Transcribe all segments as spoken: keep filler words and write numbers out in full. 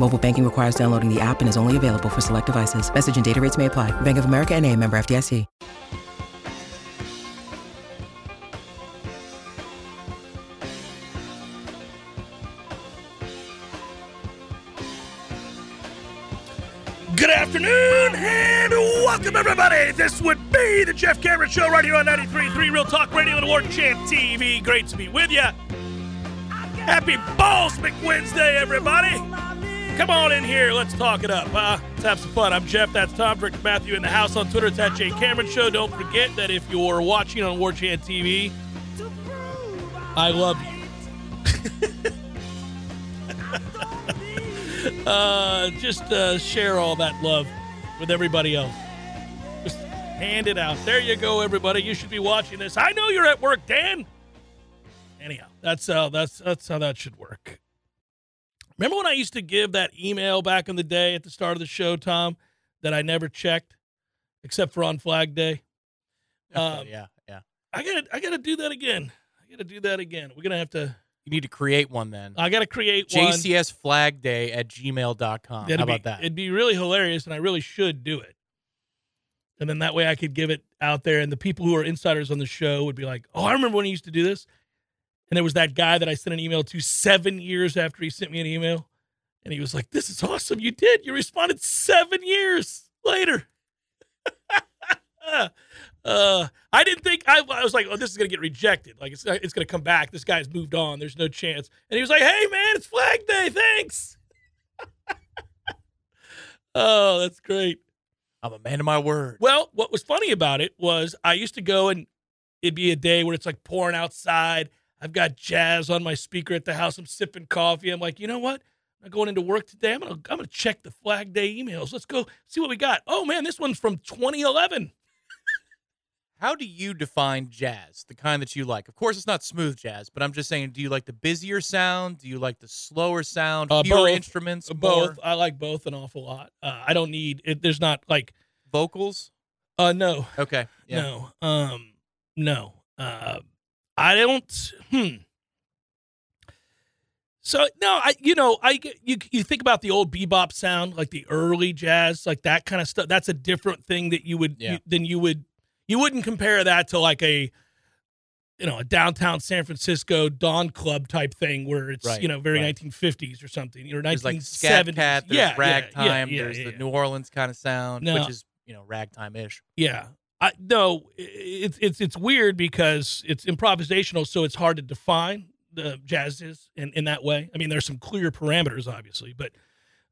Mobile banking requires downloading the app and is only available for select devices. Message and data rates may apply. Bank of America N A, member F D I C. Good afternoon and welcome, everybody. This would be the Jeff Cameron Show right here on ninety-three point three Real Talk Radio and War Chant T V. Great to be with you. Happy Ballsmick Wednesday, everybody. Come on in here. Let's talk it up. Uh, let's have some fun. I'm Jeff. That's Tom. Rick Matthew in the house on Twitter. It's at J. Cameron Show. Don't forget that if you're watching on War Chant T V, I love you. Uh, just uh, share all that love with everybody else. Just hand it out. There you go, everybody. You should be watching this. I know you're at work, Dan. Anyhow, that's how that's that's how that should work. Remember when I used to give that email back in the day at the start of the show, Tom, that I never checked except for on Flag Day? Um, okay, yeah, yeah. I gotta I gotta do that again. I gotta do that again. We're gonna have to. You need to create one then. I got to create one. JCSFlagDay at gmail dot com. How about that? It'd be really hilarious, and I really should do it. And then that way I could give it out there, and the people who are insiders on the show would be like, oh, I remember when I used to do this. And there was that guy that I sent an email to seven years after he sent me an email, and he was like, this is awesome. You did. You responded seven years later. Uh, I didn't think I, I was like, oh, this is gonna get rejected. Like it's it's gonna come back. This guy's moved on. There's no chance. And he was like, hey man, it's Flag Day. Thanks. Oh, that's great. I'm a man of my word. Well, what was funny about it was I used to go and it'd be a day where it's like pouring outside. I've got jazz on my speaker at the house. I'm sipping coffee. I'm like, you know what? I'm going into work today. I'm gonna I'm gonna check the Flag Day emails. Let's go see what we got. Oh man, this one's from twenty eleven. How do you define jazz, the kind that you like? Of course, it's not smooth jazz, but I'm just saying, do you like the busier sound? Do you like the slower sound? Uh, Pure both, instruments? Both. More? I like both an awful lot. Uh, I don't need it. There's not, like... Vocals? Uh, no. Okay. Yeah. No. Um, no. Uh, I don't... Hmm. So, no, I you know, I you you think about the old bebop sound, like the early jazz, like that kind of stuff. That's a different thing that you would... Yeah. You, than you would... You wouldn't compare that to like a, you know, a downtown San Francisco Dawn Club type thing where it's, right, you know, very right. nineteen fifties or something. Or nineteen seventies. There's like Scat Cat, there's yeah, ragtime, yeah, yeah, yeah, there's yeah, yeah. the New Orleans kind of sound, no. which is, you know, ragtime-ish. Yeah. I, no, it's it's it's weird because it's improvisational, so it's hard to define the jazz is in, in that way. I mean, there's some clear parameters, obviously. But,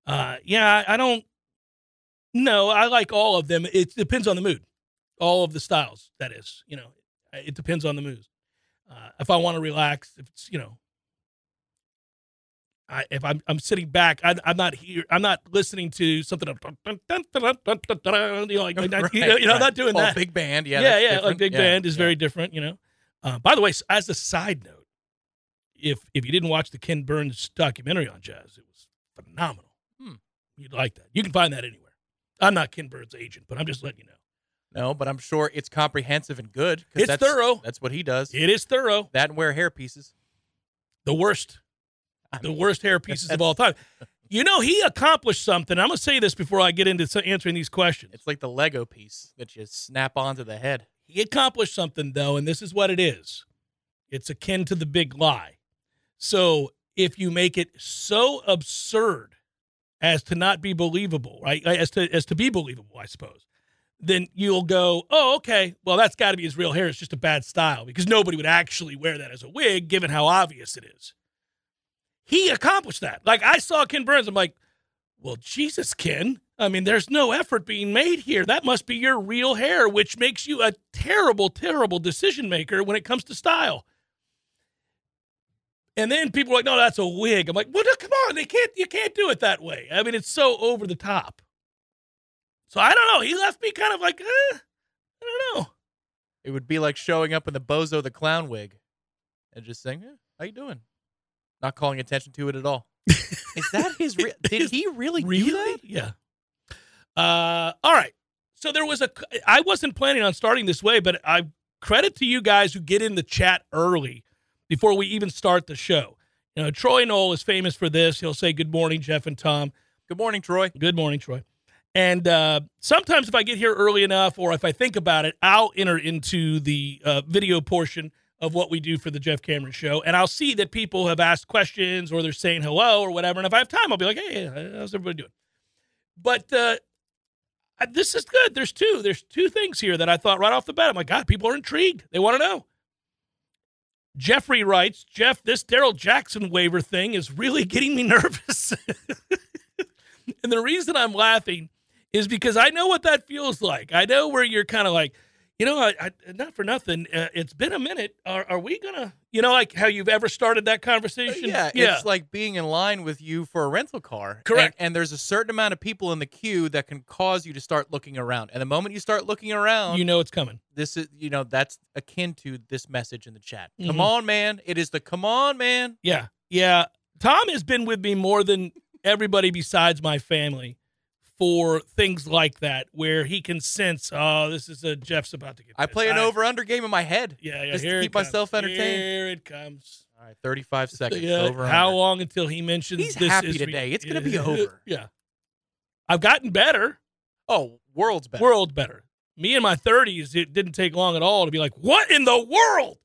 uh, yeah, I don't – no, I like all of them. It depends on the mood. All of the styles, that is, you know, it depends on the mood. Uh, if I want to relax, if it's, you know, I, if I'm, I'm sitting back, I, I'm not here, I'm not listening to something, you know, like, right, you know, right. I'm not doing oh, that. Big band, yeah, yeah, yeah. Different. Like big yeah, band is yeah. very different, you know. Uh, by the way, as a side note, if if you didn't watch the Ken Burns documentary on jazz, it was phenomenal. Hmm. You'd like that. You can find that anywhere. I'm not Ken Burns' agent, but I'm just letting you know. No, but I'm sure it's comprehensive and good. It's that's, thorough. That's what he does. It is thorough. That and wear hair pieces. The worst. I mean, the worst hair pieces of all time. You know, he accomplished something. I'm going to say this before I get into answering these questions. It's like the Lego piece that you snap onto the head. He accomplished something, though, and this is what it is. It's akin to the big lie. So if you make it so absurd as to not be believable, right? As to as to be believable, I suppose. Then you'll go, oh, okay, well, that's got to be his real hair. It's just a bad style because nobody would actually wear that as a wig given how obvious it is. He accomplished that. Like, I saw Ken Burns. I'm like, well, Jesus, Ken. I mean, there's no effort being made here. That must be your real hair, which makes you a terrible, terrible decision maker when it comes to style. And then people are like, no, that's a wig. I'm like, well, no, come on. They can't. You can't do it that way. I mean, it's so over the top. So I don't know. He left me kind of like, eh, I It would be like showing up in the Bozo the Clown wig and just saying, eh, how you doing? Not calling attention to it at all. Is that his real? Did he really, really do that? Yeah. Uh, all right. So there was a, I wasn't planning on starting this way, but I credit to you guys who get in the chat early before we even start the show. You know, Troy Knoll is famous for this. He'll say, good morning, Jeff and Tom. Good morning, Troy. Good morning, Troy. And uh, sometimes if I get here early enough or if I think about it, I'll enter into the uh, video portion of what we do for the Jeff Cameron Show. And I'll see that people have asked questions or they're saying hello or whatever. And if I have time, I'll be like, hey, how's everybody doing? But uh, this is good. There's two. There's two things here that I thought right off the bat. I'm like, God, people are intrigued. They want to know. Jeffrey writes, Jeff, this Darrell Jackson waiver thing is really getting me nervous. And the reason I'm laughing is because I know what that feels like. I know where you're kind of like, you know, I, I, not for nothing, uh, it's been a minute. Are, are we going to, you know, like how you've ever started that conversation? Yeah, yeah, it's like being in line with you for a rental car. Correct. And, and there's a certain amount of people in the queue that can cause you to start looking around. And the moment you start looking around, you know it's coming. This is, you know, that's akin to this message in the chat. Mm-hmm. Come on, man. It is the come on, man. Yeah, yeah. Tom has been with me more than everybody besides my family for things like that, where he can sense, oh, this is a Jeff's about to get. I this. play an I, over under game in my head. Yeah, yeah. Just here to keep it myself comes. entertained. Here it comes. All right, thirty-five seconds. Yeah, over. How under. long until he mentions He's this happy is today? Re- it's gonna be over. Yeah, I've gotten better. Oh, world's better. World's better. Me in my thirties, it didn't take long at all to be like, what in the world?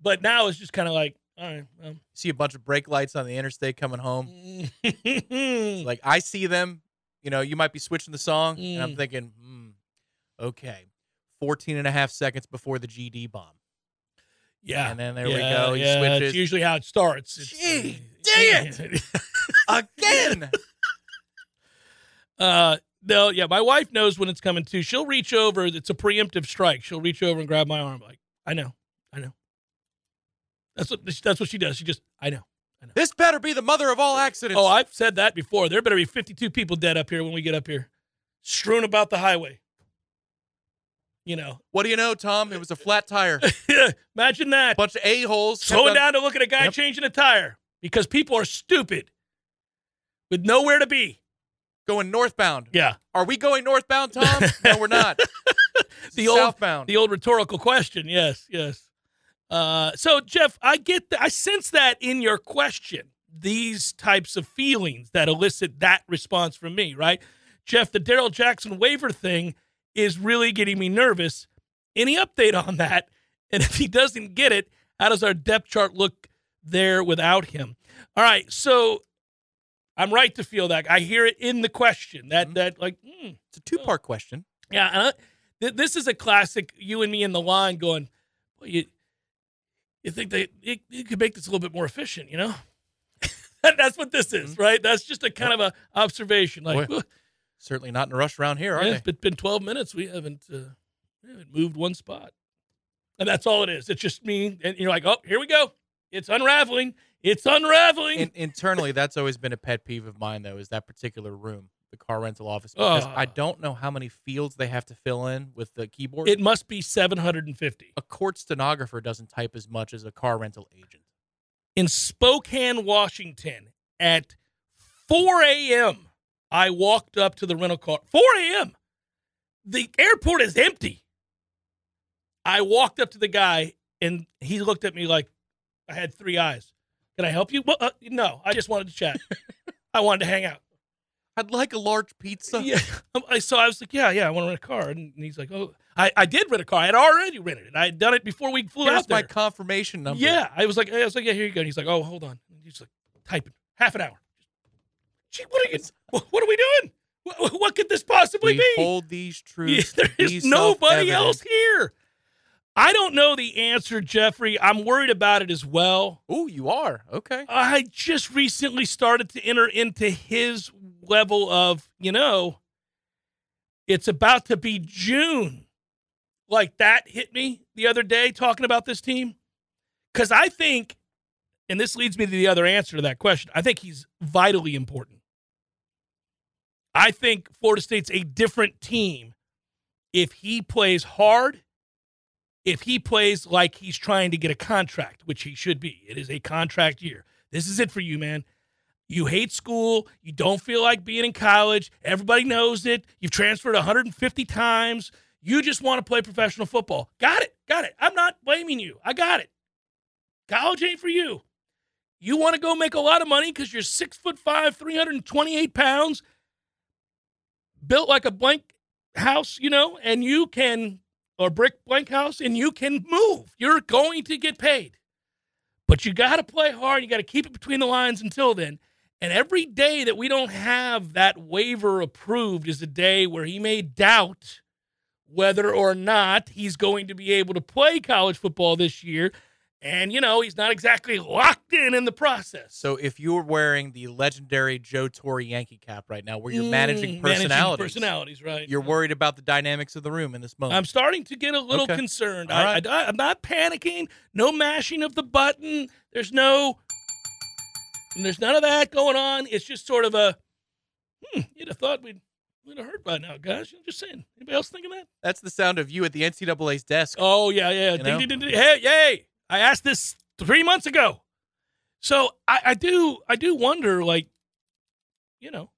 But now it's just kind of like, all right. Well. See a bunch of brake lights on the interstate coming home. Like I see them. You know, you might be switching the song, mm. and I'm thinking, hmm, okay, fourteen and a half seconds before the G D bomb. Yeah. And then there yeah, we go. He yeah, switches. It's usually how it starts. It's, Gee, dang it! Again! uh, no, yeah, my wife knows when it's coming, too. She'll reach over. It's a preemptive strike. She'll reach over and grab my arm. Like, I know. I know. That's what, that's what she does. She just, I know. This better be the mother of all accidents. Oh, I've said that before. There better be fifty-two people dead up here when we get up here, strewn about the highway. You know. What do you know, Tom? It was a flat tire. Imagine that. Bunch of a-holes. Slowing down to look at a guy yep. changing a tire because people are stupid with nowhere to be. Going northbound. Yeah. Are we going northbound, Tom? No, we're not. the Southbound. Old, the old rhetorical question. Yes, yes. Uh, so, Jeff, I get that. I sense that in your question, these types of feelings that elicit that response from me, right? Jeff, the Darrell Jackson waiver thing is really getting me nervous. Any update on that? And if he doesn't get it, how does our depth chart look there without him? All right, so I'm right to feel that. I hear it in the question. That, mm-hmm. that like, mm, it's a two-part oh. question. Yeah, and I, th- this is a classic you and me in the line going, well, you You think they you, you could make this a little bit more efficient, you know? That's what this is, right? That's just a kind of a observation. Like, Boy, certainly not in a rush around here, are yeah, they? It's been, been twelve minutes. We haven't uh, we haven't moved one spot, and that's all it is. It's just me, and you're like, oh, here we go. It's unraveling. It's unraveling. In, internally, that's always been a pet peeve of mine, though, is that particular room, the car rental office, because uh, I don't know how many fields they have to fill in with the keyboard. It must be seven hundred fifty. A court stenographer doesn't type as much as a car rental agent. In Spokane, Washington, at four a.m., I walked up to the rental car. four a.m. The airport is empty. I walked up to the guy, and he looked at me like I had three eyes. Can I help you? Well, uh, no, I just wanted to chat. I wanted to hang out. I'd like a large pizza. Yeah. So I was like, yeah, yeah, I want to rent a car. And he's like, oh, I, I did rent a car. I had already rented it. I had done it before we flew Here's out there. Here's my confirmation number. Yeah. I was like, I was like, yeah, here you go. And he's like, oh, hold on. And he's like, typing. Half an hour. Gee, what are you, what are we doing? What, what could this possibly we be? Hold these truths. Yeah, there is nobody else here. I don't know the answer, Jeffrey. I'm worried about it as well. Oh, you are? Okay. I just recently started to enter into his level of, you know, it's about to be June. Like that hit me the other day talking about this team. Because I think, and this leads me to the other answer to that question, I think he's vitally important. I think Florida State's a different team if he plays hard if he plays like he's trying to get a contract, which he should be. It is a contract year. This is it for you, man. You hate school. You don't feel like being in college. Everybody knows it. You've transferred one hundred fifty times. You just want to play professional football. Got it. Got it. I'm not blaming you. I got it. College ain't for you. You want to go make a lot of money because you're six foot five, three hundred twenty-eight pounds, built like a blank house, you know, and you can, or brick blank house, and you can move. You're going to get paid. But you got to play hard. You got to keep it between the lines until then. And every day that we don't have that waiver approved is a day where he may doubt whether or not he's going to be able to play college football this year. And, you know, he's not exactly locked in in the process. So if you were wearing the legendary Joe Torre Yankee cap right now, where you're mm, managing personalities, managing personalities, right? You're worried about the dynamics of the room in this moment. I'm starting to get a little okay. concerned. I, right. I, I'm not panicking. No mashing of the button. There's no, and there's none of that going on. It's just sort of a, hmm, you'd have thought we'd. We'd have heard by now, guys. I'm just saying. Anybody else thinking that? That's the sound of you at the N C double A's desk. Oh, yeah, yeah. Ding, ding, ding, ding. Hey, yay! I asked this three months ago. So I, I do I do wonder, like, you know,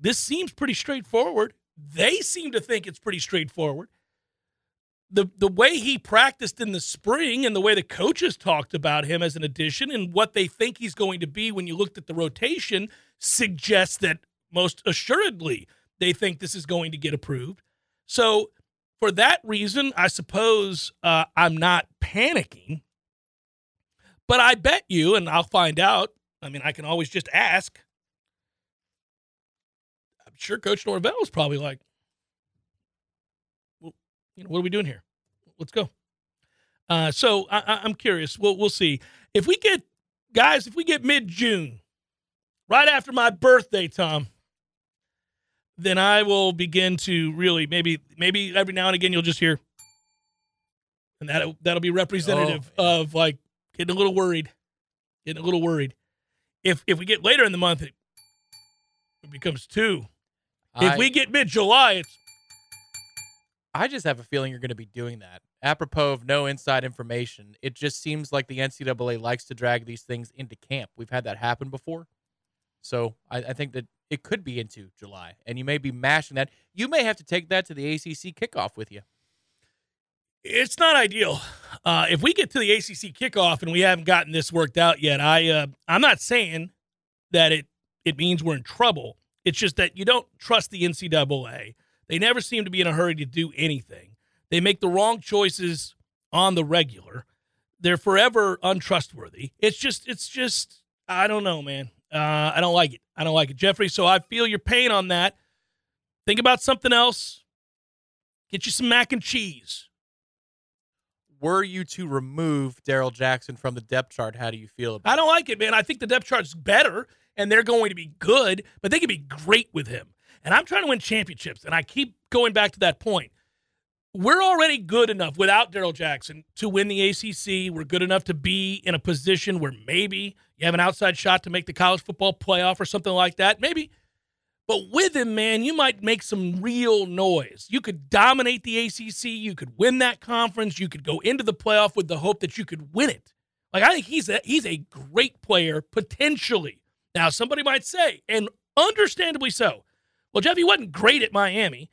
this seems pretty straightforward. They seem to think it's pretty straightforward. The, the way he practiced in the spring and the way the coaches talked about him as an addition and what they think he's going to be when you looked at the rotation suggests that most assuredly, they think this is going to get approved. So for that reason, I suppose uh, I'm not panicking. But I bet you, and I'll find out, I mean, I can always just ask. I'm sure Coach Norvell is probably like, well, you know, what are we doing here? Let's go. Uh, so I, I'm curious. We'll, we'll see. If we get, guys, if we get mid-June, right after my birthday, Tom, then I will begin to really maybe maybe every now and again you'll just hear, and that that'll be representative oh, of like getting a little worried, getting a little worried. If if we get later in the month, it, it becomes two. I, if we get mid July, it's. I just have a feeling you're going to be doing that. Apropos of no inside information, it just seems like the N C double A likes to drag these things into camp. We've had that happen before. So I, I think that it could be into July, and you may be mashing that. You may have to take that to the A C C kickoff with you. It's not ideal. Uh, if we get to the A C C kickoff and we haven't gotten this worked out yet, I uh, I'm not saying that it it means we're in trouble. It's just that you don't trust the N C double A. They never seem to be in a hurry to do anything. They make the wrong choices on the regular. They're forever untrustworthy. It's just it's just I don't know, man. Uh, I don't like it. I don't like it, Jeffrey. So I feel your pain on that. Think about something else. Get you some mac and cheese. Were you to remove Darrell Jackson from the depth chart, how do you feel about it? I don't like it, man. I think the depth chart's better, and they're going to be good, but they could be great with him. And I'm trying to win championships, and I keep going back to that point. We're already good enough without Darrell Jackson to win the A C C. We're good enough to be in a position where maybe you have an outside shot to make the college football playoff or something like that. Maybe. But with him, man, you might make some real noise. You could dominate the A C C. You could win that conference. You could go into the playoff with the hope that you could win it. Like, I think he's a, he's a great player, potentially. Now, somebody might say, and understandably so, well, Jeff, he wasn't great at Miami.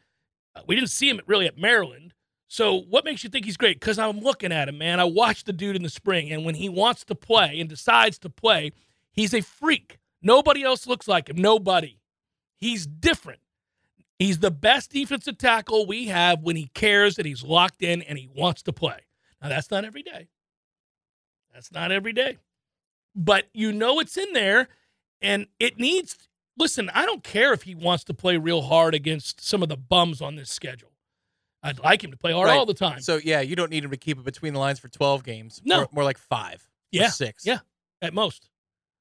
We didn't see him really at Maryland. So what makes you think he's great? Because I'm looking at him, man. I watched the dude in the spring, and when he wants to play and decides to play, he's a freak. Nobody else looks like him. Nobody. He's different. He's the best defensive tackle we have when he cares and he's locked in and he wants to play. Now, that's not every day. That's not every day. But you know it's in there, and it needs – listen, I don't care if he wants to play real hard against some of the bums on this schedule. I'd like him to play hard right. all the time. So, yeah, you don't need him to keep it between the lines for twelve games. No. More, more like five yeah. or six. Yeah, at most.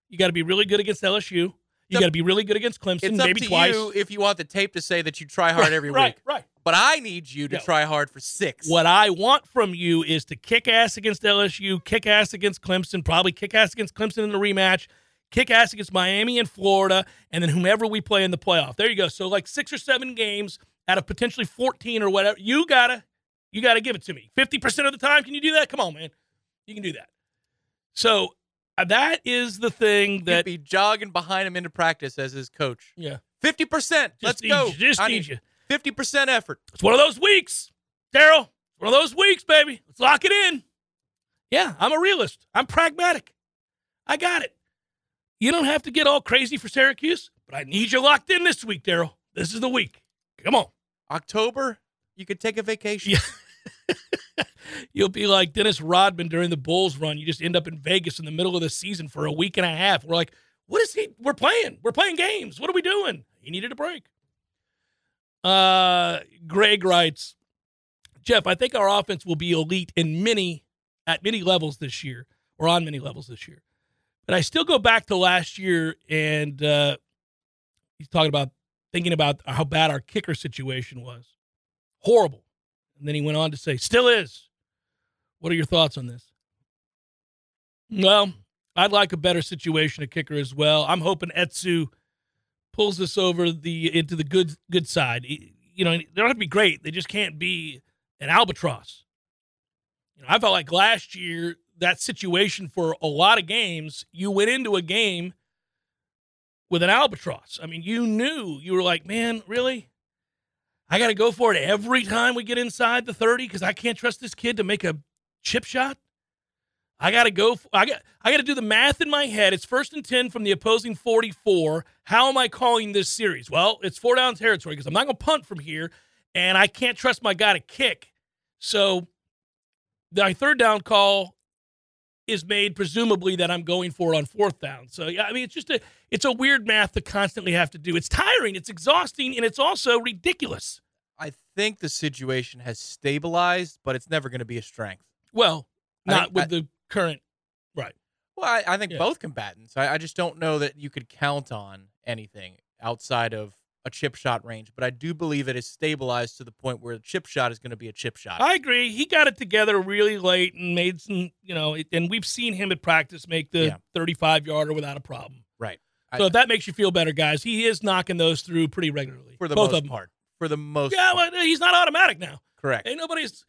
You got to be really good against L S U. You got to be really good against Clemson, it's maybe twice. It's up to you if you want the tape to say that you try hard right, every right, week. Right, right. But I need you to no. try hard for six. What I want from you is to kick ass against L S U, kick ass against Clemson, probably kick ass against Clemson in the rematch, kick ass against Miami and Florida, and then whomever we play in the playoff. There you go. So like six or seven games out of potentially fourteen or whatever. You got to You got to give it to me. fifty percent of the time, can you do that? Come on, man. You can do that. So uh, that is the thing that... He'd be jogging behind him into practice as his coach. Yeah. fifty percent. Just let's need go. You, just I need you. fifty percent effort. It's one of those weeks, Darrell. One of those weeks, baby. Let's lock it in. Yeah, I'm a realist. I'm pragmatic. I got it. You don't have to get all crazy for Syracuse, but I need you locked in this week, Darrell. This is the week. Come on. October, you could take a vacation. Yeah. You'll be like Dennis Rodman during the Bulls run. You just end up in Vegas in the middle of the season for a week and a half. We're like, what is he? We're playing. We're playing games. What are we doing? He needed a break. Uh, Greg writes, Jeff, I think our offense will be elite in many, at many levels this year, or on many levels this year. But I still go back to last year, and uh, he's talking about thinking about how bad our kicker situation was. Horrible. And then he went on to say, still is. What are your thoughts on this? Well, I'd like a better situation at kicker as well. I'm hoping Etsu pulls this over the into the good good side. You know, they don't have to be great. They just can't be an albatross. You know, I felt like last year, that situation for a lot of games, you went into a game with an albatross. I mean, you knew. You were like, man, really? I got to go for it every time we get inside the thirty because I can't trust this kid to make a chip shot? I got to go. For, I got I got to do the math in my head. It's first and ten from the opposing forty-four. How am I calling this series? Well, it's four down territory because I'm not going to punt from here, and I can't trust my guy to kick. So my third down call is made presumably that I'm going for it on fourth down. So, yeah, I mean, it's just a it's a weird math to constantly have to do. It's tiring. It's exhausting, and it's also ridiculous. I think the situation has stabilized, but it's never going to be a strength. Well, not I, with I, the – current, right. Well, I, I think yeah. both combatants. I, I just don't know that you could count on anything outside of a chip shot range, but I do believe it is stabilized to the point where a chip shot is going to be a chip shot. I agree. He got it together really late and made some, you know, it, and we've seen him at practice make the thirty-five-yarder without a problem. Right. So I, if that makes you feel better, guys, he is knocking those through pretty regularly. For the both most of them. Part. For the most yeah, part. Yeah, well, he's not automatic now. Correct. Ain't nobody's...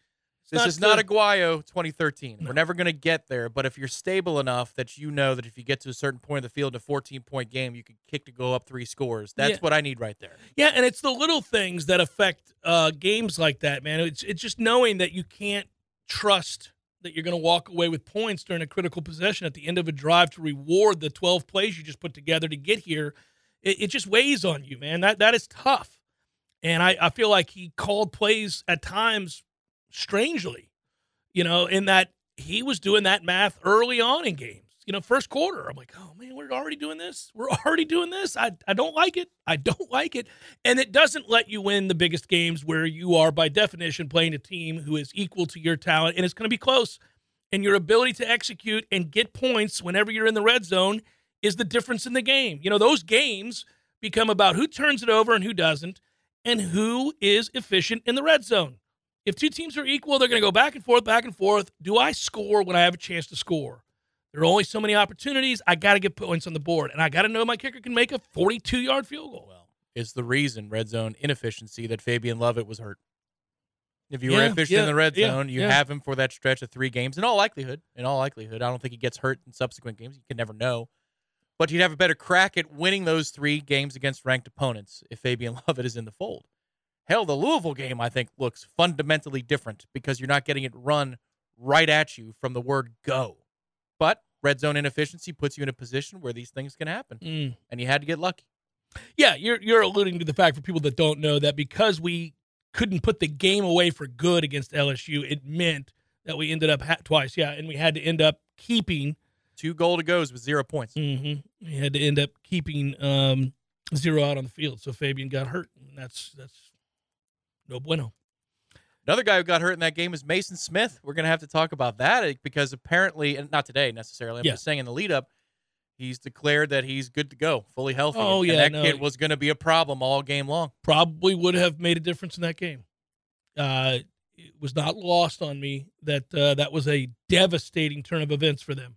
This not is not Aguayo twenty thirteen. No. We're never going to get there, but if you're stable enough that you know that if you get to a certain point of the field in a fourteen-point game, you can kick to go up three scores. That's yeah. what I need right there. Yeah, and it's the little things that affect uh, games like that, man. It's, it's just knowing that you can't trust that you're going to walk away with points during a critical possession at the end of a drive to reward the twelve plays you just put together to get here. It, it just weighs on you, man. That That is tough. And I, I feel like he called plays at times strangely, you know, in that he was doing that math early on in games. You know, first quarter, I'm like, oh, man, we're already doing this. We're already doing this. I, I don't like it. I don't like it. And it doesn't let you win the biggest games where you are, by definition, playing a team who is equal to your talent, and it's going to be close. And your ability to execute and get points whenever you're in the red zone is the difference in the game. You know, those games become about who turns it over and who doesn't and who is efficient in the red zone. If two teams are equal, they're going to go back and forth, back and forth. Do I score when I have a chance to score? There are only so many opportunities. I got to get points on the board, and I got to know my kicker can make a forty-two-yard field goal. Well, it's the reason red zone inefficiency that Fabian Lovett was hurt. If you yeah, were efficient yeah, in the red zone, yeah, you yeah. have him for that stretch of three games. In all likelihood, in all likelihood, I don't think he gets hurt in subsequent games. You can never know. But you'd have a better crack at winning those three games against ranked opponents if Fabian Lovett is in the fold. Hell, the Louisville game, I think, looks fundamentally different because you're not getting it run right at you from the word go. But red zone inefficiency puts you in a position where these things can happen, mm. and you had to get lucky. Yeah, you're you're alluding to the fact, for people that don't know, that because we couldn't put the game away for good against L S U, it meant that we ended up ha- twice, yeah, and we had to end up keeping... Two goal to goes with zero points. Mm-hmm. We had to end up keeping um, zero out on the field, so Fabian got hurt, and that's that's... No bueno. Another guy who got hurt in that game is Mason Smith. We're going to have to talk about that because apparently, and not today necessarily, I'm yeah. just saying in the lead-up, he's declared that he's good to go, fully healthy. Oh, yeah, and that no, kid was going to be a problem all game long. Probably would have made a difference in that game. Uh, it was not lost on me that uh, that was a devastating turn of events for them.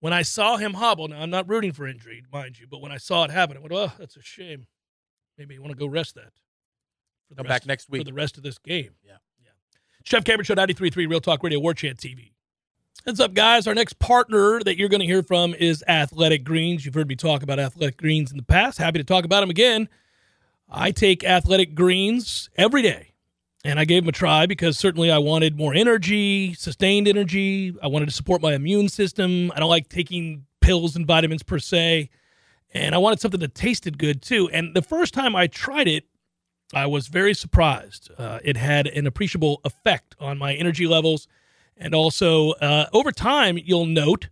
When I saw him hobble, now I'm not rooting for injury, mind you, but when I saw it happen, I went, oh, that's a shame. Maybe you want to go rest that. Come back next week. For the rest of this game. Yeah. yeah. Jeff Cameron Show, ninety-three point three Real Talk Radio, War Chant T V. What's up, guys? Our next partner that you're going to hear from is Athletic Greens. You've heard me talk about Athletic Greens in the past. Happy to talk about them again. I take Athletic Greens every day, and I gave them a try because certainly I wanted more energy, sustained energy. I wanted to support my immune system. I don't like taking pills and vitamins per se, and I wanted something that tasted good, too. And the first time I tried it, I was very surprised. Uh, it had an appreciable effect on my energy levels. And also, uh, over time, you'll note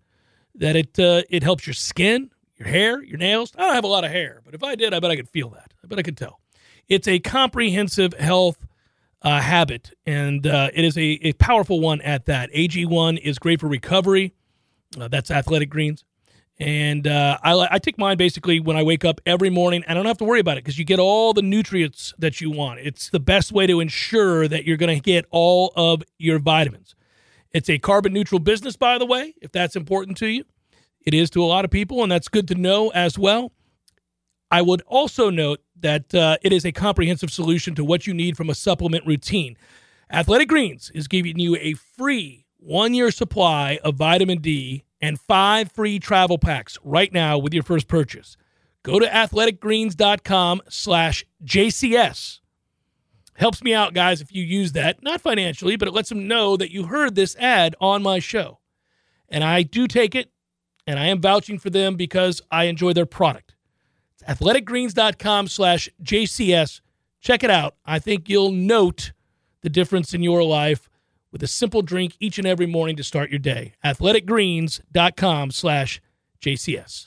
that it uh, it helps your skin, your hair, your nails. I don't have a lot of hair, but if I did, I bet I could feel that. I bet I could tell. It's a comprehensive health uh, habit, and uh, it is a, a powerful one at that. A G one is great for recovery. Uh, that's Athletic Greens. And uh, I, I take mine basically when I wake up every morning. I don't have to worry about it because you get all the nutrients that you want. It's the best way to ensure that you're going to get all of your vitamins. It's a carbon-neutral business, by the way, if that's important to you. It is to a lot of people, and that's good to know as well. I would also note that uh, it is a comprehensive solution to what you need from a supplement routine. Athletic Greens is giving you a free one-year supply of vitamin D and five free travel packs right now with your first purchase. Go to athletic greens dot com slash J C S. Helps me out, guys, if you use that. Not financially, but it lets them know that you heard this ad on my show. And I do take it, and I am vouching for them because I enjoy their product. It's athletic greens dot com slash J C S. Check it out. I think you'll note the difference in your life with a simple drink each and every morning to start your day. athletic greens dot com slash J C S.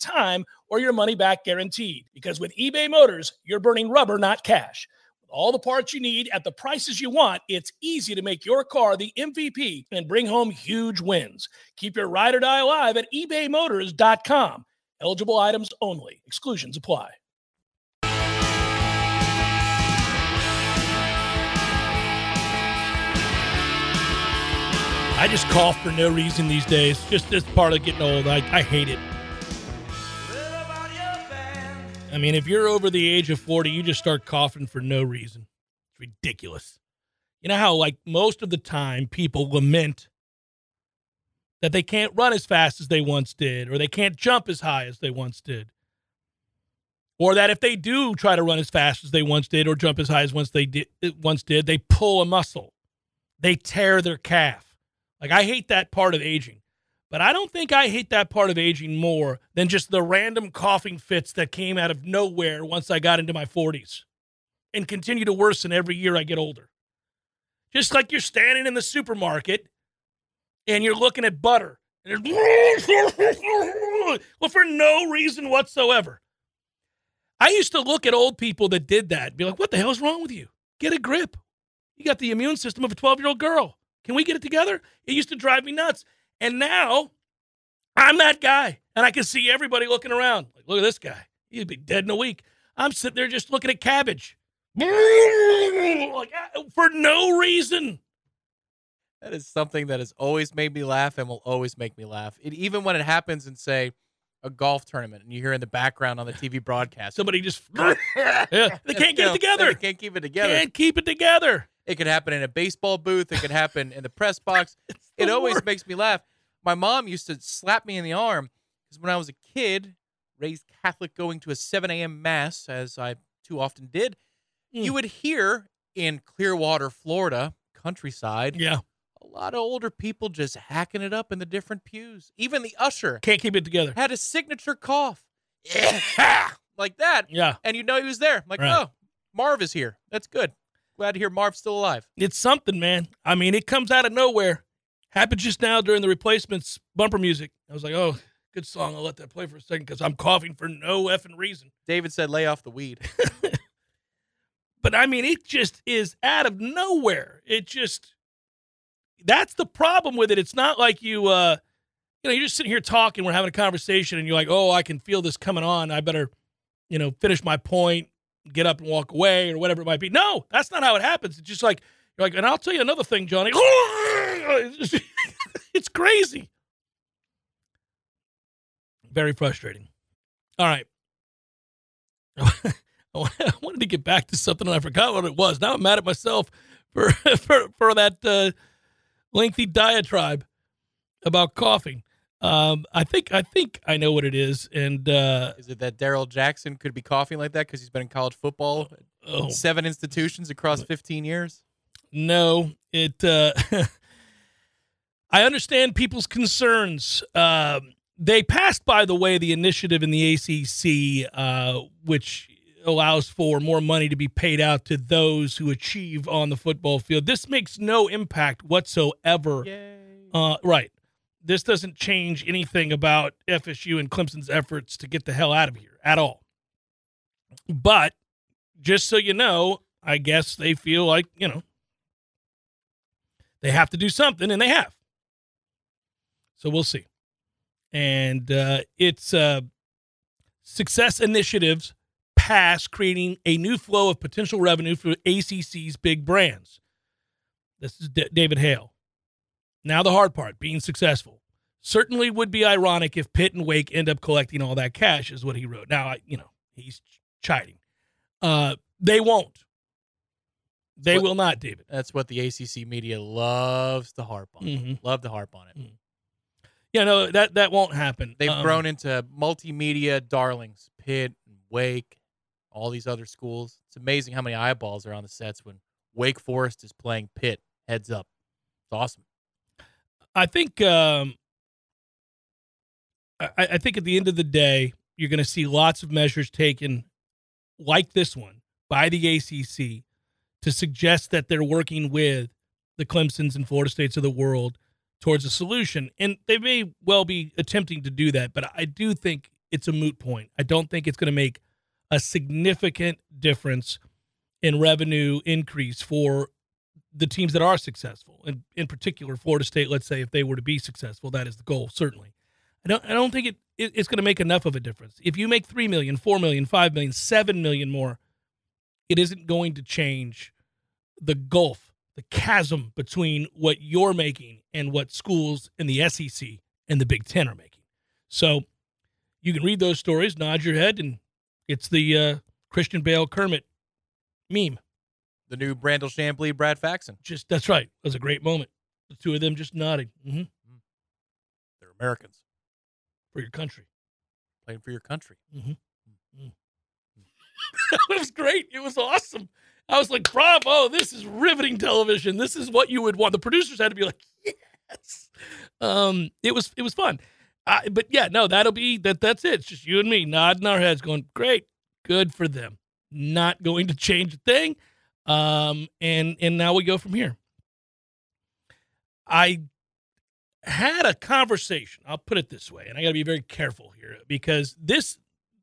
time or your money back guaranteed. Because with eBay Motors, you're burning rubber, not cash. With all the parts you need at the prices you want, it's easy to make your car the M V P and bring home huge wins. Keep your ride or die alive at ebay motors dot com. Eligible items only. Exclusions apply. I just cough for no reason these days. Just this part of getting old. I, I hate it. I mean, if you're over the age of forty, you just start coughing for no reason. It's ridiculous. You know how, like, most of the time people lament that they can't run as fast as they once did, or they can't jump as high as they once did, or that if they do try to run as fast as they once did or jump as high as once they did, once did, they pull a muscle. They tear their calf. Like, I hate that part of aging. But I don't think I hate that part of aging more than just the random coughing fits that came out of nowhere once I got into my forties and continue to worsen every year I get older. Just like you're standing in the supermarket and you're looking at butter. And well, for no reason whatsoever. I used to look at old people that did that and be like, what the hell is wrong with you? Get a grip. You got the immune system of a twelve-year-old girl. Can we get it together? It used to drive me nuts. And now, I'm that guy, and I can see everybody looking around. Like, look at this guy. He'd be dead in a week. I'm sitting there just looking at cabbage. Like, for no reason. That is something that has always made me laugh and will always make me laugh. It, even when it happens in, say, a golf tournament, and you hear in the background on the T V broadcast. Somebody just, yeah, they can't get it together. They can't keep it together. Can't keep it together. It could happen in a baseball booth. It could happen in the press box. It always worst. Makes me laugh. My mom used to slap me in the arm because when I was a kid, raised Catholic, going to a seven a.m. mass, as I too often did, mm. you would hear in Clearwater, Florida, countryside, yeah, a lot of older people just hacking it up in the different pews. Even the usher. Can't keep it together. Had a signature cough. Like that. Yeah. And you know he was there. I'm like, right. Oh, Marv is here. That's good. Glad to hear Marv's still alive. It's something, man. I mean, it comes out of nowhere. Happened just now during the Replacements bumper music. I was like, oh, good song. I'll let that play for a second because I'm coughing for no effing reason. David said lay off the weed. But, I mean, it just is out of nowhere. It just, that's the problem with it. It's not like you, uh, you know, you're just sitting here talking, we're having a conversation, and you're like, oh, I can feel this coming on. I better, you know, finish my point, get up and walk away, or whatever it might be. No, that's not how it happens. It's just like, you're like, and I'll tell you another thing, Johnny. It's, just, it's crazy. Very frustrating. All right. I wanted to get back to something and I forgot what it was. Now I'm mad at myself for for, for that uh, lengthy diatribe about coughing. Um, I think I think I know what it is. And uh, is it that Darrell Jackson could be coughing like that because he's been in college football oh, in seven institutions across fifteen years? No, it. Uh, I understand people's concerns. Um, they passed, by the way, the initiative in the A C C, uh, which allows for more money to be paid out to those who achieve on the football field. This makes no impact whatsoever. Uh, right. This doesn't change anything about F S U and Clemson's efforts to get the hell out of here at all. But just so you know, I guess they feel like, you know, they have to do something, and they have. So we'll see. And uh, it's uh, success initiatives past creating a new flow of potential revenue for A C C's big brands. This is D- David Hale. Now the hard part, being successful. Certainly would be ironic if Pitt and Wake end up collecting all that cash, is what he wrote. Now, I, you know, he's ch- chiding. Uh, they won't. They what, will not, David. That's what the A C C media loves to harp on. Mm-hmm. Love to harp on it. Mm-hmm. Yeah, no, that, that won't happen. They've um, grown into multimedia darlings, Pitt, Wake, all these other schools. It's amazing how many eyeballs are on the sets when Wake Forest is playing Pitt, heads up. It's awesome. I think um, I, I think at the end of the day, you're going to see lots of measures taken like this one by the A C C to suggest that they're working with the Clemsons and Florida States of the world towards a solution. And they may well be attempting to do that, but I do think it's a moot point. I don't think it's going to make a significant difference in revenue increase for the teams that are successful, and in particular Florida State, let's say, if they were to be successful, that is the goal, certainly. I don't I don't think it, it it's going to make enough of a difference. If you make three million dollars, four million dollars, five million dollars, seven million dollars more, it isn't going to change the gulf, the chasm between what you're making and what schools in the S E C and the Big Ten are making. So you can read those stories, nod your head, and it's the uh, Christian Bale Kermit meme. The new Brandel Chamblee, Brad Faxon. Just that's right. It was a great moment. The two of them just nodding. Mm-hmm. They're Americans. For your country. Playing for your country. Mm-hmm. Mm-hmm. It was great. It was awesome. I was like, bravo, this is riveting television. This is what you would want. The producers had to be like, yes. Um, it was it was fun. I, but yeah, no, that'll be that. That's it. It's just you and me nodding our heads, going, "Great, good for them." Not going to change a thing. Um, and and now we go from here. I had a conversation. I'll put it this way, and I got to be very careful here because this,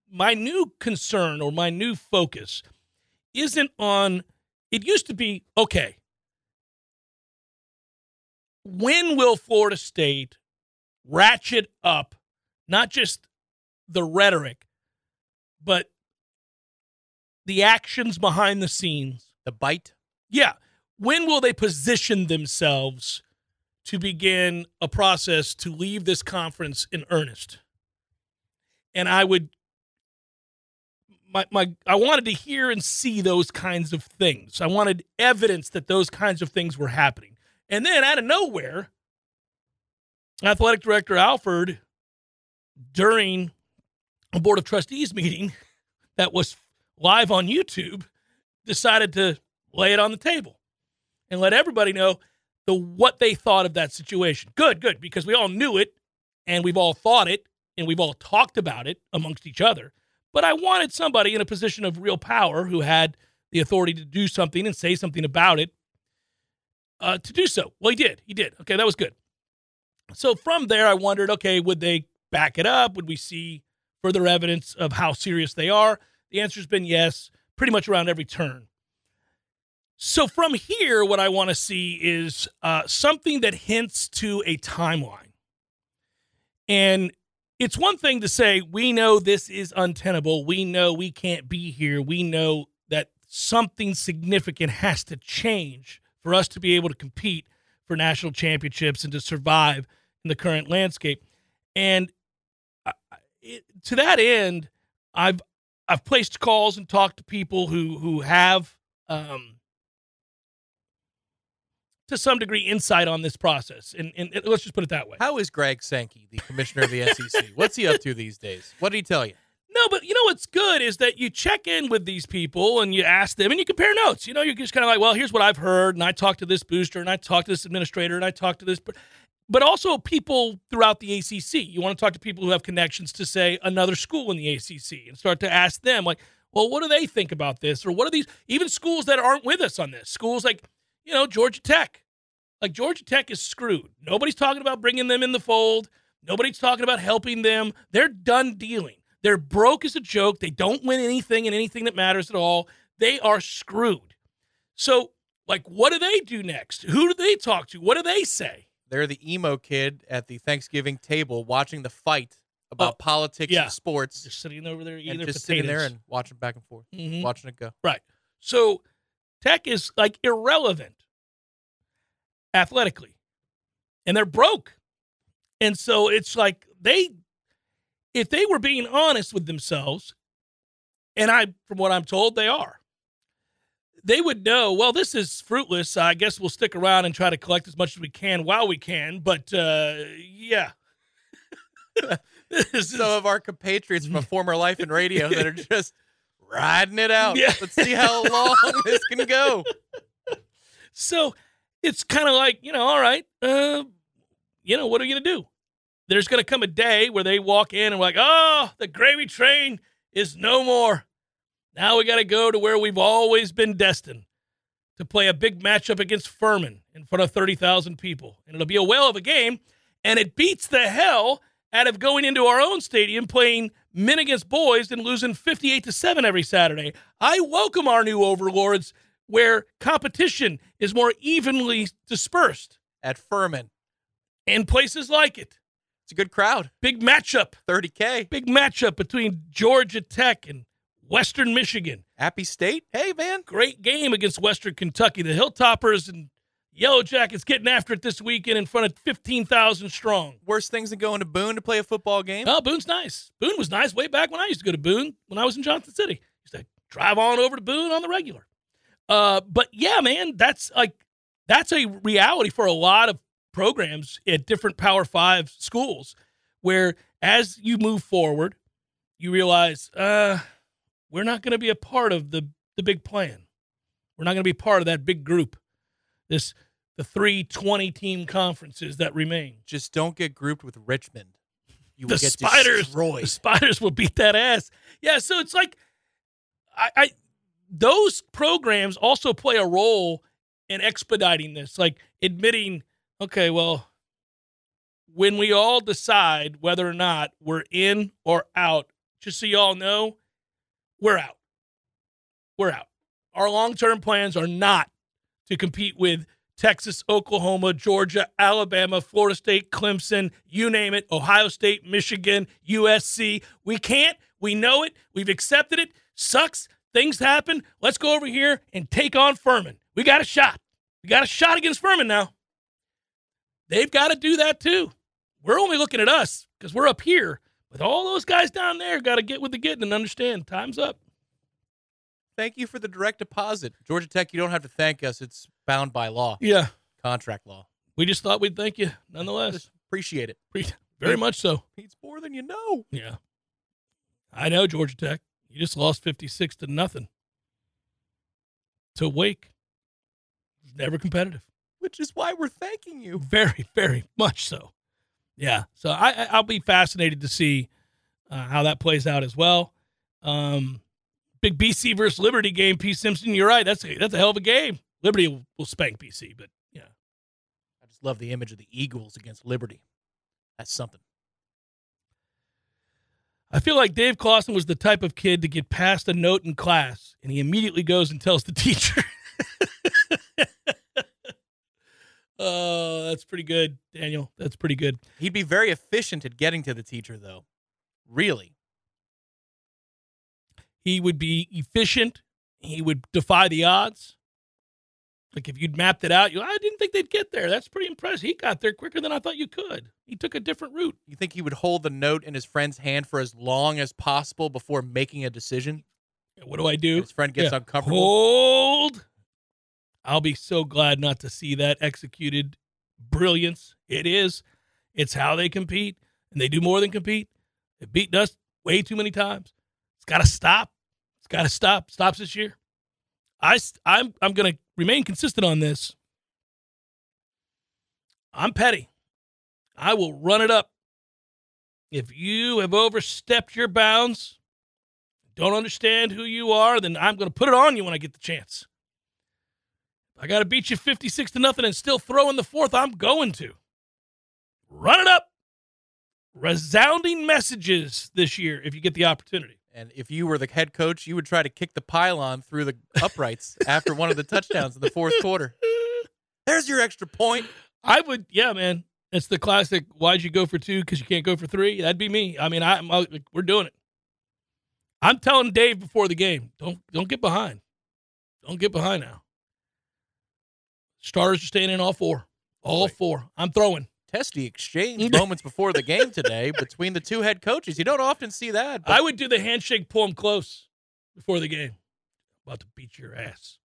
my new concern or my new focus, isn't on. It used to be okay. When will Florida State ratchet up, not just the rhetoric, but the actions behind the scenes. The bite? Yeah. When will they position themselves to begin a process to leave this conference in earnest? And I would, my my, I wanted to hear and see those kinds of things. I wanted evidence that those kinds of things were happening. And then out of nowhere, Athletic Director Alford, during a Board of Trustees meeting that was live on YouTube, decided to lay it on the table and let everybody know the what they thought of that situation. Good, good, because we all knew it, and we've all thought it, and we've all talked about it amongst each other. But I wanted somebody in a position of real power who had the authority to do something and say something about it uh, to do so. Well, he did. He did. Okay, that was good. So from there, I wondered, okay, would they back it up? Would we see further evidence of how serious they are? The answer has been yes, pretty much around every turn. So from here, what I want to see is uh, something that hints to a timeline. And it's one thing to say, we know this is untenable. We know we can't be here. We know that something significant has to change for us to be able to compete for national championships and to survive in the current landscape. And uh, it, to that end, I've I've placed calls and talked to people who who have um, to some degree insight on this process. And, and it, let's just put it that way. How is Greg Sankey, the commissioner of the S E C? What's he up to these days? What did he tell you? No, but you know what's good is that you check in with these people and you ask them and you compare notes. You know, you're just kind of like, well, here's what I've heard, and I talked to this booster, and I talked to this administrator, and I talked to this. But also people throughout the A C C. You want to talk to people who have connections to, say, another school in the A C C and start to ask them, like, well, what do they think about this? Or what are these, even schools that aren't with us on this, schools like, you know, Georgia Tech. Like, Georgia Tech is screwed. Nobody's talking about bringing them in the fold. Nobody's talking about helping them. They're done dealing. They're broke as a joke. They don't win anything in anything that matters at all. They are screwed. So, like, what do they do next? Who do they talk to? What do they say? They're the emo kid at the Thanksgiving table watching the fight about oh, politics yeah. and sports. Just sitting over there eating and their just potatoes. Sitting there and watching back and forth, mm-hmm. watching it go. Right. So, Tech is, like, irrelevant athletically, and they're broke. And so it's like they, if they were being honest with themselves, and I, from what I'm told, they are, they would know, well, this is fruitless. I guess we'll stick around and try to collect as much as we can while we can. But, uh, yeah. Some of our compatriots from a former life in radio that are just riding it out. Yeah. Let's see how long this can go. So it's kind of like, you know, all right, uh, you know, what are you going to do? There's going to come a day where they walk in and we're like, oh, the gravy train is no more. Now we got to go to where we've always been destined, to play a big matchup against Furman in front of thirty thousand people. And it'll be a whale of a game, and it beats the hell out of going into our own stadium playing men against boys and losing fifty-eight to seven every Saturday. I welcome our new overlords where competition is more evenly dispersed. At Furman. And places like it. It's a good crowd. Big matchup. thirty K. Big matchup between Georgia Tech and Western Michigan. Appy State. Hey, man. Great game against Western Kentucky. The Hilltoppers and Yellow Jackets getting after it this weekend in front of fifteen thousand strong. Worst things than going to Boone to play a football game? Oh, Boone's nice. Boone was nice way back when I used to go to Boone when I was in Johnson City. Used to drive on over to Boone on the regular. Uh, but, yeah, man, that's like that's a reality for a lot of programs at different Power Five schools where as you move forward, you realize uh, we're not going to be a part of the, the big plan. We're not going to be part of that big group. This The three twenty-team conferences that remain. Just don't get grouped with Richmond. You will get Spiders, destroyed. The Spiders will beat that ass. Yeah, so it's like I, I those programs also play a role in expediting this, like admitting, okay, well, when we all decide whether or not we're in or out, just so you all know, we're out. We're out. Our long-term plans are not to compete with Texas, Oklahoma, Georgia, Alabama, Florida State, Clemson, you name it, Ohio State, Michigan, U S C. We can't. We know it. We've accepted it. Sucks. Things happen. Let's go over here and take on Furman. We got a shot. We got a shot against Furman now. They've got to do that too. We're only looking at us because we're up here. But all those guys down there got to get with the getting and understand time's up. Thank you for the direct deposit. Georgia Tech, you don't have to thank us. It's bound by law. Yeah. Contract law. We just thought we'd thank you nonetheless. Just appreciate it. Pre- very it, much so. It's more than you know. Yeah. I know, Georgia Tech. You just lost fifty-six to nothing to Wake. It was never competitive. Which is why we're thanking you. Very, very much so. Yeah. So I, I'll be fascinated to see uh, how that plays out as well. Um Big B C versus Liberty game, P. Simpson. You're right. That's a, that's a hell of a game. Liberty will, will spank B C, but yeah. I just love the image of the Eagles against Liberty. That's something. I feel like Dave Clawson was the type of kid to get past a note in class, and he immediately goes and tells the teacher. Oh, that's pretty good, Daniel. That's pretty good. He'd be very efficient at getting to the teacher, though. Really. He would be efficient. He would defy the odds. Like, if you'd mapped it out, you I didn't think they'd get there. That's pretty impressive. He got there quicker than I thought you could. He took a different route. You think he would hold the note in his friend's hand for as long as possible before making a decision? Yeah, what do I do? His friend gets yeah. uncomfortable. Hold. I'll be so glad not to see that executed brilliance. It is. It's how they compete, and they do more than compete. They've beaten us way too many times. It's got to stop. It's got to stop. Stops this year. I, I'm, I'm going to remain consistent on this. I'm petty. I will run it up. If you have overstepped your bounds, don't understand who you are, then I'm going to put it on you when I get the chance. I got to beat you fifty-six to nothing and still throw in the fourth. I'm going to. Run it up. Resounding messages this year if you get the opportunity. And if you were the head coach, you would try to kick the pylon through the uprights after one of the touchdowns in the fourth quarter. There's your extra point. I would, yeah, man. It's the classic, why'd you go for two because you can't go for three? That'd be me. I mean, I, I, we're doing it. I'm telling Dave before the game, don't don't get behind. Don't get behind now. Starters are staying in all four. All Wait. four. I'm throwing. Testy exchange moments before the game today between the two head coaches. You don't often see that. But I would do the handshake, pull them close before the game. About to beat your ass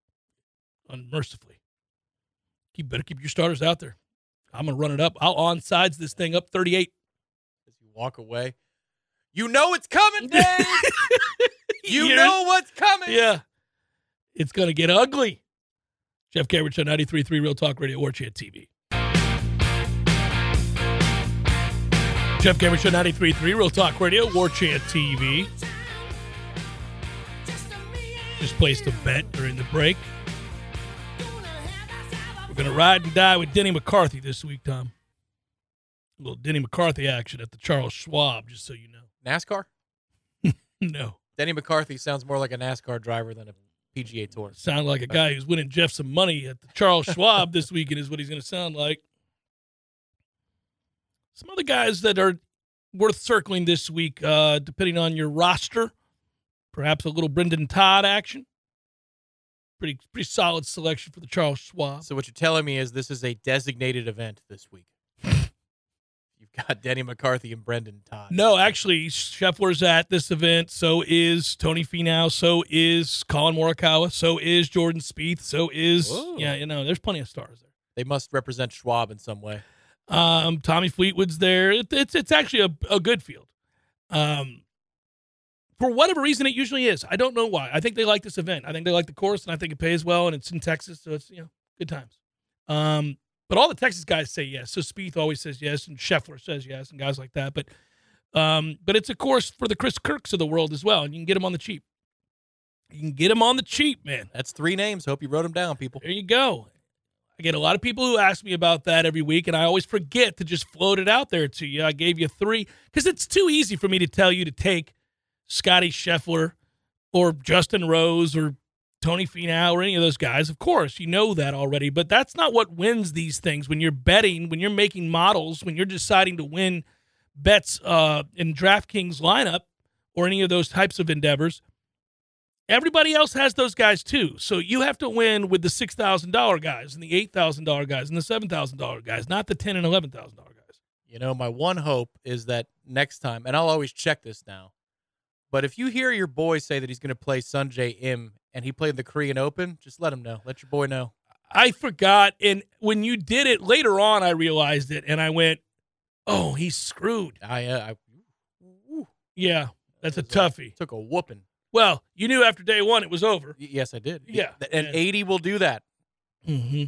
unmercifully. You better keep your starters out there. I'm going to run it up. I'll onsides this thing up thirty-eight. As you walk away, you know it's coming, Dave. you You're, know what's coming. Yeah. It's going to get ugly. Jeff Cameron Show, ninety-three point three Real Talk Radio, War Chant T V. Jeff Cameron Show, ninety-three point three Real Talk Radio, War Chant T V. Just placed a bet during the break. We're going to ride and die with Denny McCarthy this week, Tom. A little Denny McCarthy action at the Charles Schwab, just so you know. NASCAR? No. Denny McCarthy sounds more like a NASCAR driver than a P G A Tour. Sound like a guy who's winning Jeff some money at the Charles Schwab this weekend is what he's going to sound like. Some other guys that are worth circling this week, uh, depending on your roster, perhaps a little Brendan Todd action. Pretty pretty solid selection for the Charles Schwab. So what you're telling me is this is a designated event this week. You've got Denny McCarthy and Brendan Todd. No, actually, Scheffler's at this event. So is Tony Finau. So is Colin Morikawa. So is Jordan Spieth. So is, Whoa. yeah, you know, there's plenty of stars there. They must represent Schwab in some way. Um, Tommy Fleetwood's there. It, it's it's actually a, a good field. Um, for whatever reason, it usually is. I don't know why. I think they like this event. I think they like the course, and I think it pays well, and it's in Texas, so it's, you know, good times. Um, but all the Texas guys say yes. So Spieth always says yes, and Scheffler says yes, and guys like that. But um, but it's a course for the Chris Kirks of the world as well, and you can get them on the cheap. You can get them on the cheap, man. That's three names. Hope you wrote them down, people. There you go. I get a lot of people who ask me about that every week, and I always forget to just float it out there to you. I gave you three because it's too easy for me to tell you to take Scotty Scheffler or Justin Rose or Tony Finau or any of those guys. Of course, you know that already, but that's not what wins these things. When you're betting, when you're making models, when you're deciding to win bets uh, in DraftKings lineup or any of those types of endeavors, everybody else has those guys too. So you have to win with the six thousand dollars guys and the eight thousand dollars guys and the seven thousand dollars guys, not the ten thousand dollars and eleven thousand dollars guys. You know, my one hope is that next time, and I'll always check this now, but if you hear your boy say that he's going to play Sanjay Im and he played the Korean Open, just let him know. Let your boy know. I forgot, and when you did it later on, I realized it, and I went, oh, he's screwed. I, uh, I Yeah, that's a toughie. Like, took a whooping. Well, you knew after day one it was over. Yes, I did. Yeah. And eighty will do that. Mm-hmm.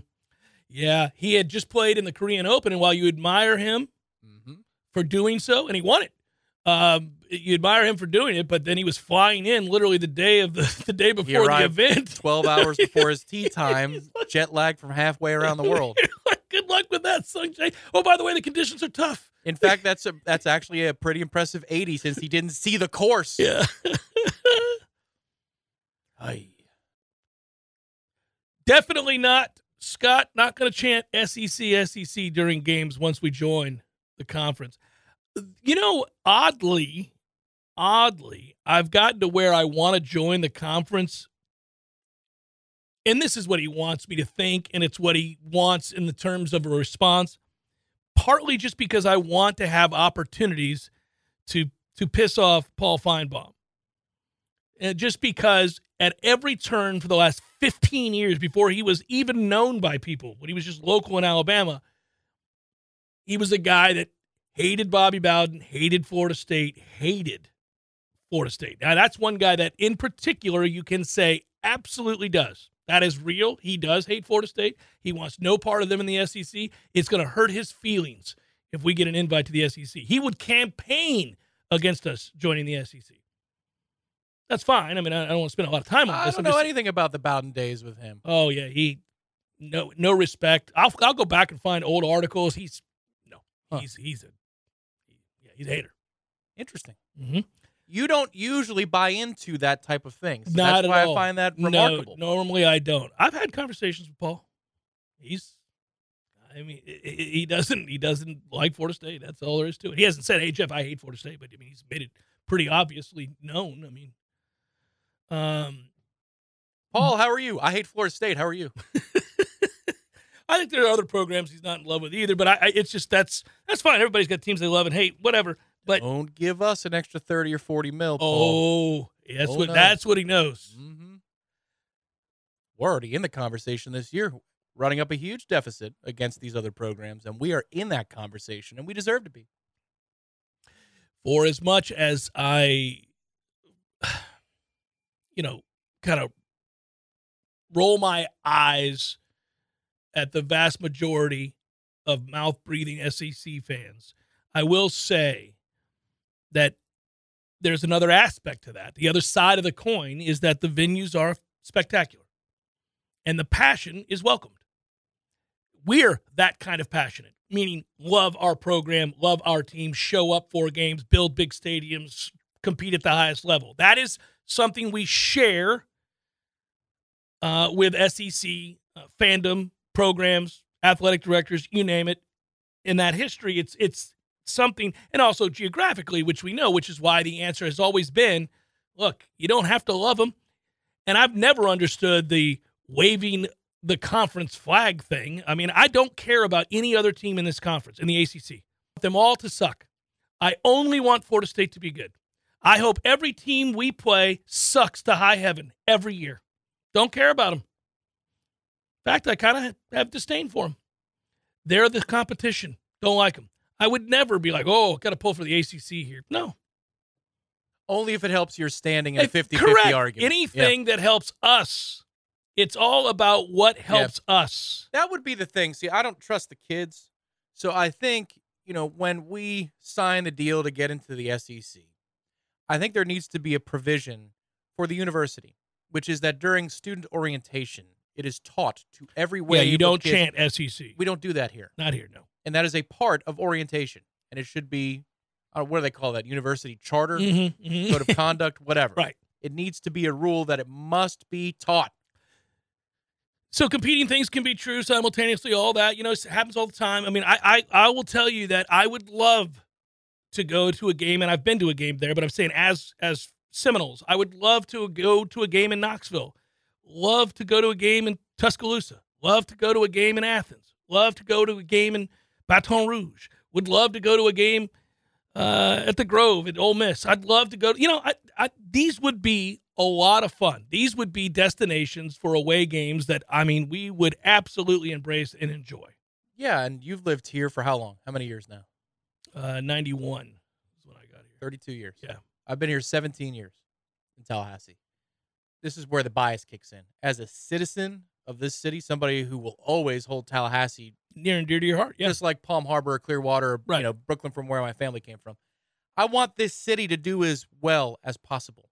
Yeah. He had just played in the Korean Open, and while you admire him mm-hmm. for doing so, and he won it, um, you admire him for doing it, but then he was flying in literally the day of the, the day before the event. twelve hours before his tea time, like, jet lag from halfway around the world. Like, good luck with that, Sanjay. Oh, by the way, the conditions are tough. In fact, that's a, that's actually a pretty impressive eighty since he didn't see the course. Yeah. Aye. Definitely not Scott, not going to chant S E C, S E C during games once we join the conference. You know, oddly, oddly, I've gotten to where I want to join the conference. And this is what he wants me to think, and it's what he wants in the terms of a response, partly just because I want to have opportunities to to piss off Paul Feinbaum. And just because at every turn for the last fifteen years, before he was even known by people, when he was just local in Alabama, he was a guy that hated Bobby Bowden, hated Florida State, hated Florida State. Now, that's one guy that in particular you can say absolutely does. That is real. He does hate Florida State. He wants no part of them in the S E C. It's going to hurt his feelings if we get an invite to the S E C. He would campaign against us joining the S E C. That's fine. I mean, I don't want to spend a lot of time on I this. I don't I'm know just... anything about the Bowden days with him. Oh, yeah. He, no no respect. I'll I'll go back and find old articles. He's, no, huh. he's, he's a, he, yeah, he's a hater. Interesting. Mm-hmm. You don't usually buy into that type of thing. So Not that's why at all. I find that remarkable. No, normally I don't. I've had conversations with Paul. He's, I mean, he doesn't he doesn't like Florida State. That's all there is to it. He hasn't said, "Hey Jeff, I hate Florida State," but I mean, he's made it pretty obviously known. I mean, um, Paul, how are you? I hate Florida State. How are you? I think there are other programs he's not in love with either. But I, I it's just that's that's fine. Everybody's got teams they love and hate. Whatever. But don't give us an extra thirty or forty mil, Paul. Oh, that's oh, what no. that's what he knows. Mm-hmm. We're already in the conversation this year, running up a huge deficit against these other programs, and we are in that conversation, and we deserve to be. For as much as I, you know, kind of roll my eyes at the vast majority of mouth-breathing S E C fans, I will say that there's another aspect to that. The other side of the coin is that the venues are spectacular and the passion is welcomed. We're that kind of passionate, meaning love our program, love our team, show up for games, build big stadiums, compete at the highest level. That is something we share uh, with S E C uh, fandom, programs, athletic directors, you name it. In that history, it's it's something, and also geographically, which we know, which is why the answer has always been, look, you don't have to love them. And I've never understood the waving the conference flag thing. I mean, I don't care about any other team in this conference, in the A C C. I want them all to suck. I only want Florida State to be good. I hope every team we play sucks to high heaven every year. Don't care about them. In fact, I kind of have disdain for them. They're the competition. Don't like them. I would never be like, oh, got to pull for the A C C here. No. Only if it helps your standing in a fifty-fifty argument. Anything yeah. that helps us. It's all about what helps yeah. us. That would be the thing. See, I don't trust the kids. So I think, you know, when we sign the deal to get into the S E C, I think there needs to be a provision for the university, which is that during student orientation, it is taught to every way. Yeah, you don't chant S E C. We don't do that here. Not here, no. And that is a part of orientation. And it should be, uh, what do they call that? University charter, mm-hmm, mm-hmm. code of conduct, whatever. Right. It needs to be a rule that it must be taught. So competing things can be true simultaneously, all that. You know, it happens all the time. I mean, I, I, I will tell you that I would love to go to a game, and I've been to a game there, but I'm saying as as Seminoles, I would love to go to a game in Knoxville. Love to go to a game in Tuscaloosa. Love to go to a game in Athens. Love to go to a game in Baton Rouge. Would love to go to a game uh, at the Grove at Ole Miss. I'd love to go. To, you know, I, I, these would be a lot of fun. These would be destinations for away games that, I mean, we would absolutely embrace and enjoy. Yeah, and you've lived here for how long? How many years now? Uh, ninety-one is when I got here. thirty-two years. Yeah. I've been here seventeen years in Tallahassee. This is where the bias kicks in. As a citizen of this city, somebody who will always hold Tallahassee near and dear to your heart. Yeah. Just like Palm Harbor, Clearwater, right. you know, Brooklyn from where my family came from. I want this city to do as well as possible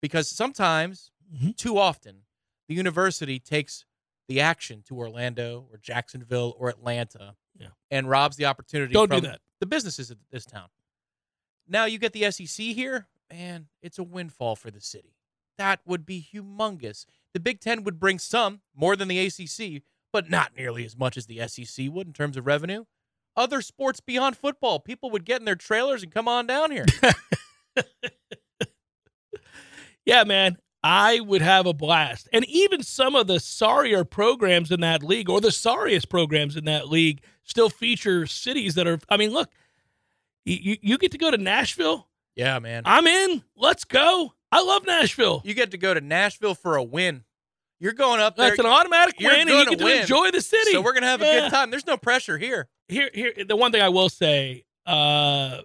because sometimes, mm-hmm. too often, the university takes the action to Orlando or Jacksonville or Atlanta yeah. and robs the opportunity Don't from do that. the businesses of this town. Now you get the S E C here, and it's a windfall for the city. That would be humongous. The Big Ten would bring some, more than the A C C, but not nearly as much as the S E C would in terms of revenue. Other sports beyond football, people would get in their trailers and come on down here. Yeah, man, I would have a blast. And even some of the sorrier programs in that league, or the sorriest programs in that league, still feature cities that are, I mean, look, you, you get to go to Nashville. Yeah, man. I'm in. Let's go. I love Nashville. You get to go to Nashville for a win. You're going up there. That's an automatic win, and you get to win. Enjoy the city. So we're going to have a yeah. good time. There's no pressure here. Here, here. The one thing I will say, uh,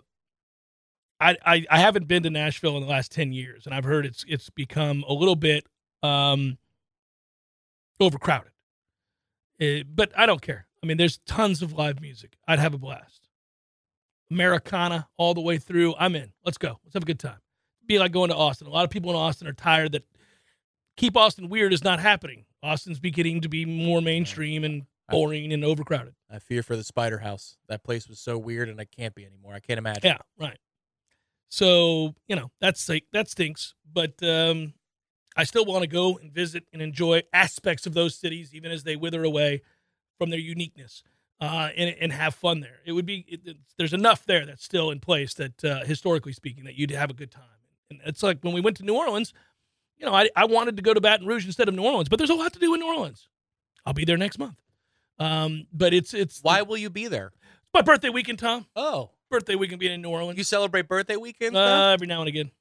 I, I, I haven't been to Nashville in the last ten years, and I've heard it's it's become a little bit um, overcrowded. It, but I don't care. I mean, there's tons of live music. I'd have a blast. Americana all the way through. I'm in. Let's go. Let's have a good time. Be like going to Austin. A lot of people in Austin are tired that Keep Austin Weird is not happening. Austin's beginning to be more mainstream and boring I, and overcrowded. I fear for the Spider House. That place was so weird, and I can't be anymore. I can't imagine. Yeah, right. So, you know, that's like, that stinks. But um, I still want to go and visit and enjoy aspects of those cities, even as they wither away from their uniqueness, uh, and, and have fun there. It would be, it, it, there's enough there that's still in place that, uh, historically speaking, that you'd have a good time. And it's like when we went to New Orleans, you know, I, I wanted to go to Baton Rouge instead of New Orleans, but there's a lot to do in New Orleans. I'll be there next month. Um, but it's it's why the, will you be there? It's my birthday weekend, Tom. Oh, birthday weekend being in New Orleans. You celebrate birthday weekend uh, every now and again.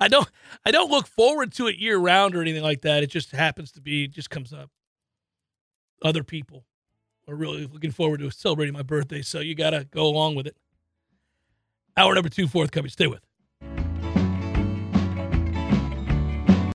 I don't I don't look forward to it year round or anything like that. It just happens to be, it just comes up. Other people are really looking forward to celebrating my birthday, so you got to go along with it. Hour number two forthcoming. Stay with.